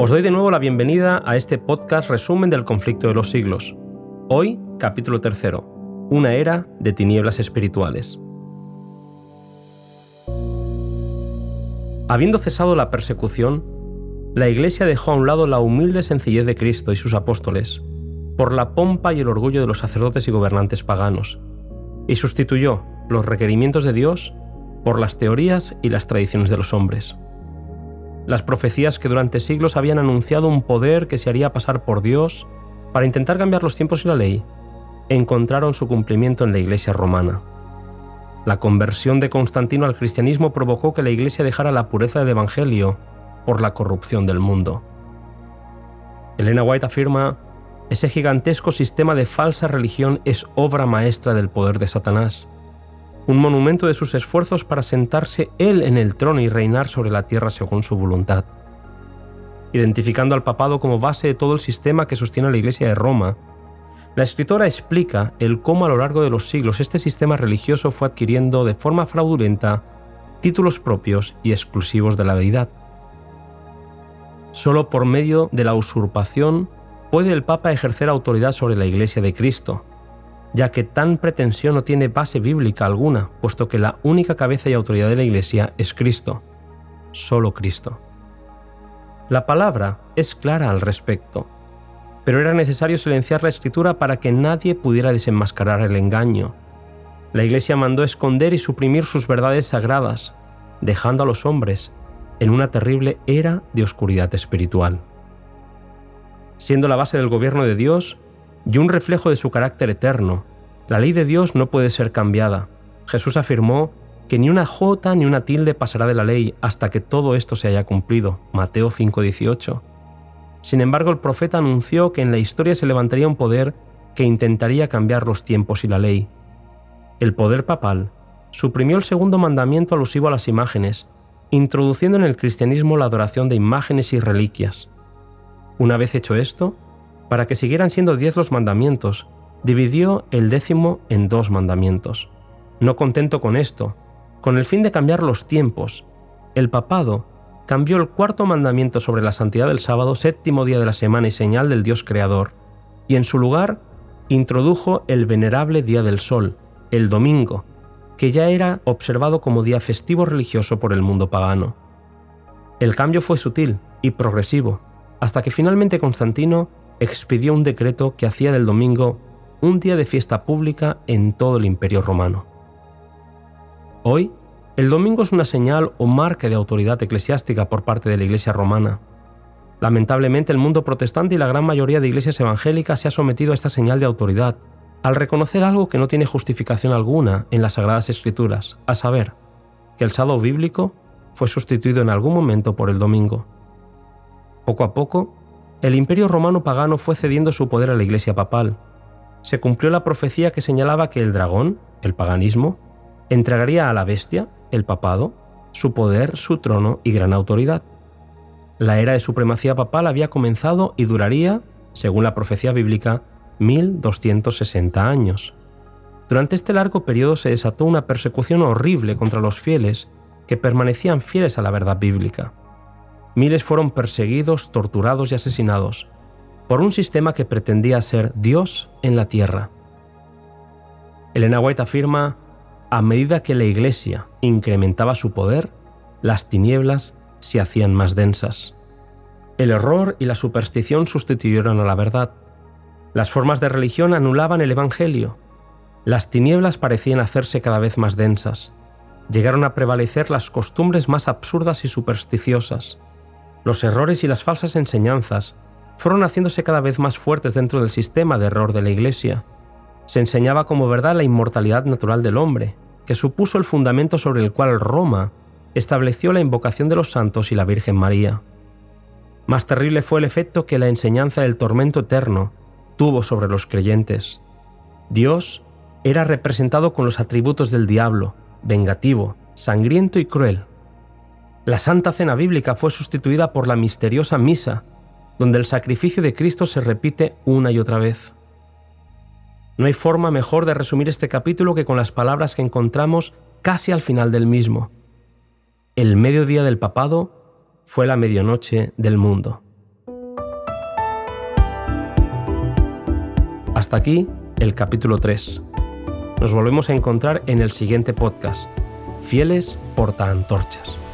Os doy de nuevo la bienvenida a este podcast resumen del conflicto de los siglos. Hoy, capítulo 3, una era de tinieblas espirituales. Habiendo cesado la persecución, la Iglesia dejó a un lado la humilde sencillez de Cristo y sus apóstoles por la pompa y el orgullo de los sacerdotes y gobernantes paganos, y sustituyó los requerimientos de Dios por las teorías y las tradiciones de los hombres. Las profecías que durante siglos habían anunciado un poder que se haría pasar por Dios para intentar cambiar los tiempos y la ley, encontraron su cumplimiento en la Iglesia romana. La conversión de Constantino al cristianismo provocó que la Iglesia dejara la pureza del Evangelio por la corrupción del mundo. Elena White afirma: ese gigantesco sistema de falsa religión es obra maestra del poder de Satanás, un monumento de sus esfuerzos para sentarse él en el trono y reinar sobre la tierra según su voluntad. Identificando al papado como base de todo el sistema que sostiene la Iglesia de Roma, la escritora explica el cómo a lo largo de los siglos este sistema religioso fue adquiriendo de forma fraudulenta títulos propios y exclusivos de la deidad. Solo por medio de la usurpación puede el Papa ejercer autoridad sobre la Iglesia de Cristo, ya que tan pretensión no tiene base bíblica alguna, puesto que la única cabeza y autoridad de la Iglesia es Cristo, solo Cristo. La palabra es clara al respecto, pero era necesario silenciar la Escritura para que nadie pudiera desenmascarar el engaño. La Iglesia mandó esconder y suprimir sus verdades sagradas, dejando a los hombres en una terrible era de oscuridad espiritual. Siendo la base del gobierno de Dios y un reflejo de su carácter eterno, la ley de Dios no puede ser cambiada. Jesús afirmó que ni una jota ni una tilde pasará de la ley hasta que todo esto se haya cumplido, Mateo 5:18. Sin embargo, el profeta anunció que en la historia se levantaría un poder que intentaría cambiar los tiempos y la ley. El poder papal suprimió el segundo mandamiento alusivo a las imágenes, introduciendo en el cristianismo la adoración de imágenes y reliquias. Una vez hecho esto, para que siguieran siendo 10 los mandamientos, dividió el 10º en 2 mandamientos. No contento con esto, con el fin de cambiar los tiempos, el papado cambió el 4º mandamiento sobre la santidad del sábado, 7º día de la semana y señal del Dios creador, y en su lugar introdujo el venerable día del sol, el domingo, que ya era observado como día festivo religioso por el mundo pagano. El cambio fue sutil y progresivo, hasta que finalmente Constantino expidió un decreto que hacía del domingo un día de fiesta pública en todo el Imperio Romano. Hoy, el domingo es una señal o marca de autoridad eclesiástica por parte de la Iglesia romana. Lamentablemente, el mundo protestante y la gran mayoría de iglesias evangélicas se ha sometido a esta señal de autoridad, al reconocer algo que no tiene justificación alguna en las Sagradas Escrituras, a saber, que el sábado bíblico fue sustituido en algún momento por el domingo. Poco a poco, el Imperio Romano pagano fue cediendo su poder a la Iglesia papal. Se cumplió la profecía que señalaba que el dragón, el paganismo, entregaría a la bestia, el papado, su poder, su trono y gran autoridad. La era de supremacía papal había comenzado y duraría, según la profecía bíblica, 1260 años. Durante este largo periodo se desató una persecución horrible contra los fieles que permanecían fieles a la verdad bíblica. Miles fueron perseguidos, torturados y asesinados por un sistema que pretendía ser Dios en la tierra. Elena White afirma: a medida que la Iglesia incrementaba su poder, las tinieblas se hacían más densas. El error y la superstición sustituyeron a la verdad. Las formas de religión anulaban el Evangelio. Las tinieblas parecían hacerse cada vez más densas. Llegaron a prevalecer las costumbres más absurdas y supersticiosas. Los errores y las falsas enseñanzas fueron haciéndose cada vez más fuertes dentro del sistema de error de la Iglesia. Se enseñaba como verdad la inmortalidad natural del hombre, que supuso el fundamento sobre el cual Roma estableció la invocación de los santos y la Virgen María. Más terrible fue el efecto que la enseñanza del tormento eterno tuvo sobre los creyentes. Dios era representado con los atributos del diablo, vengativo, sangriento y cruel. La Santa Cena Bíblica fue sustituida por la misteriosa Misa, donde el sacrificio de Cristo se repite una y otra vez. No hay forma mejor de resumir este capítulo que con las palabras que encontramos casi al final del mismo. El mediodía del papado fue la medianoche del mundo. Hasta aquí el capítulo 3. Nos volvemos a encontrar en el siguiente podcast, Fieles Porta Antorchas.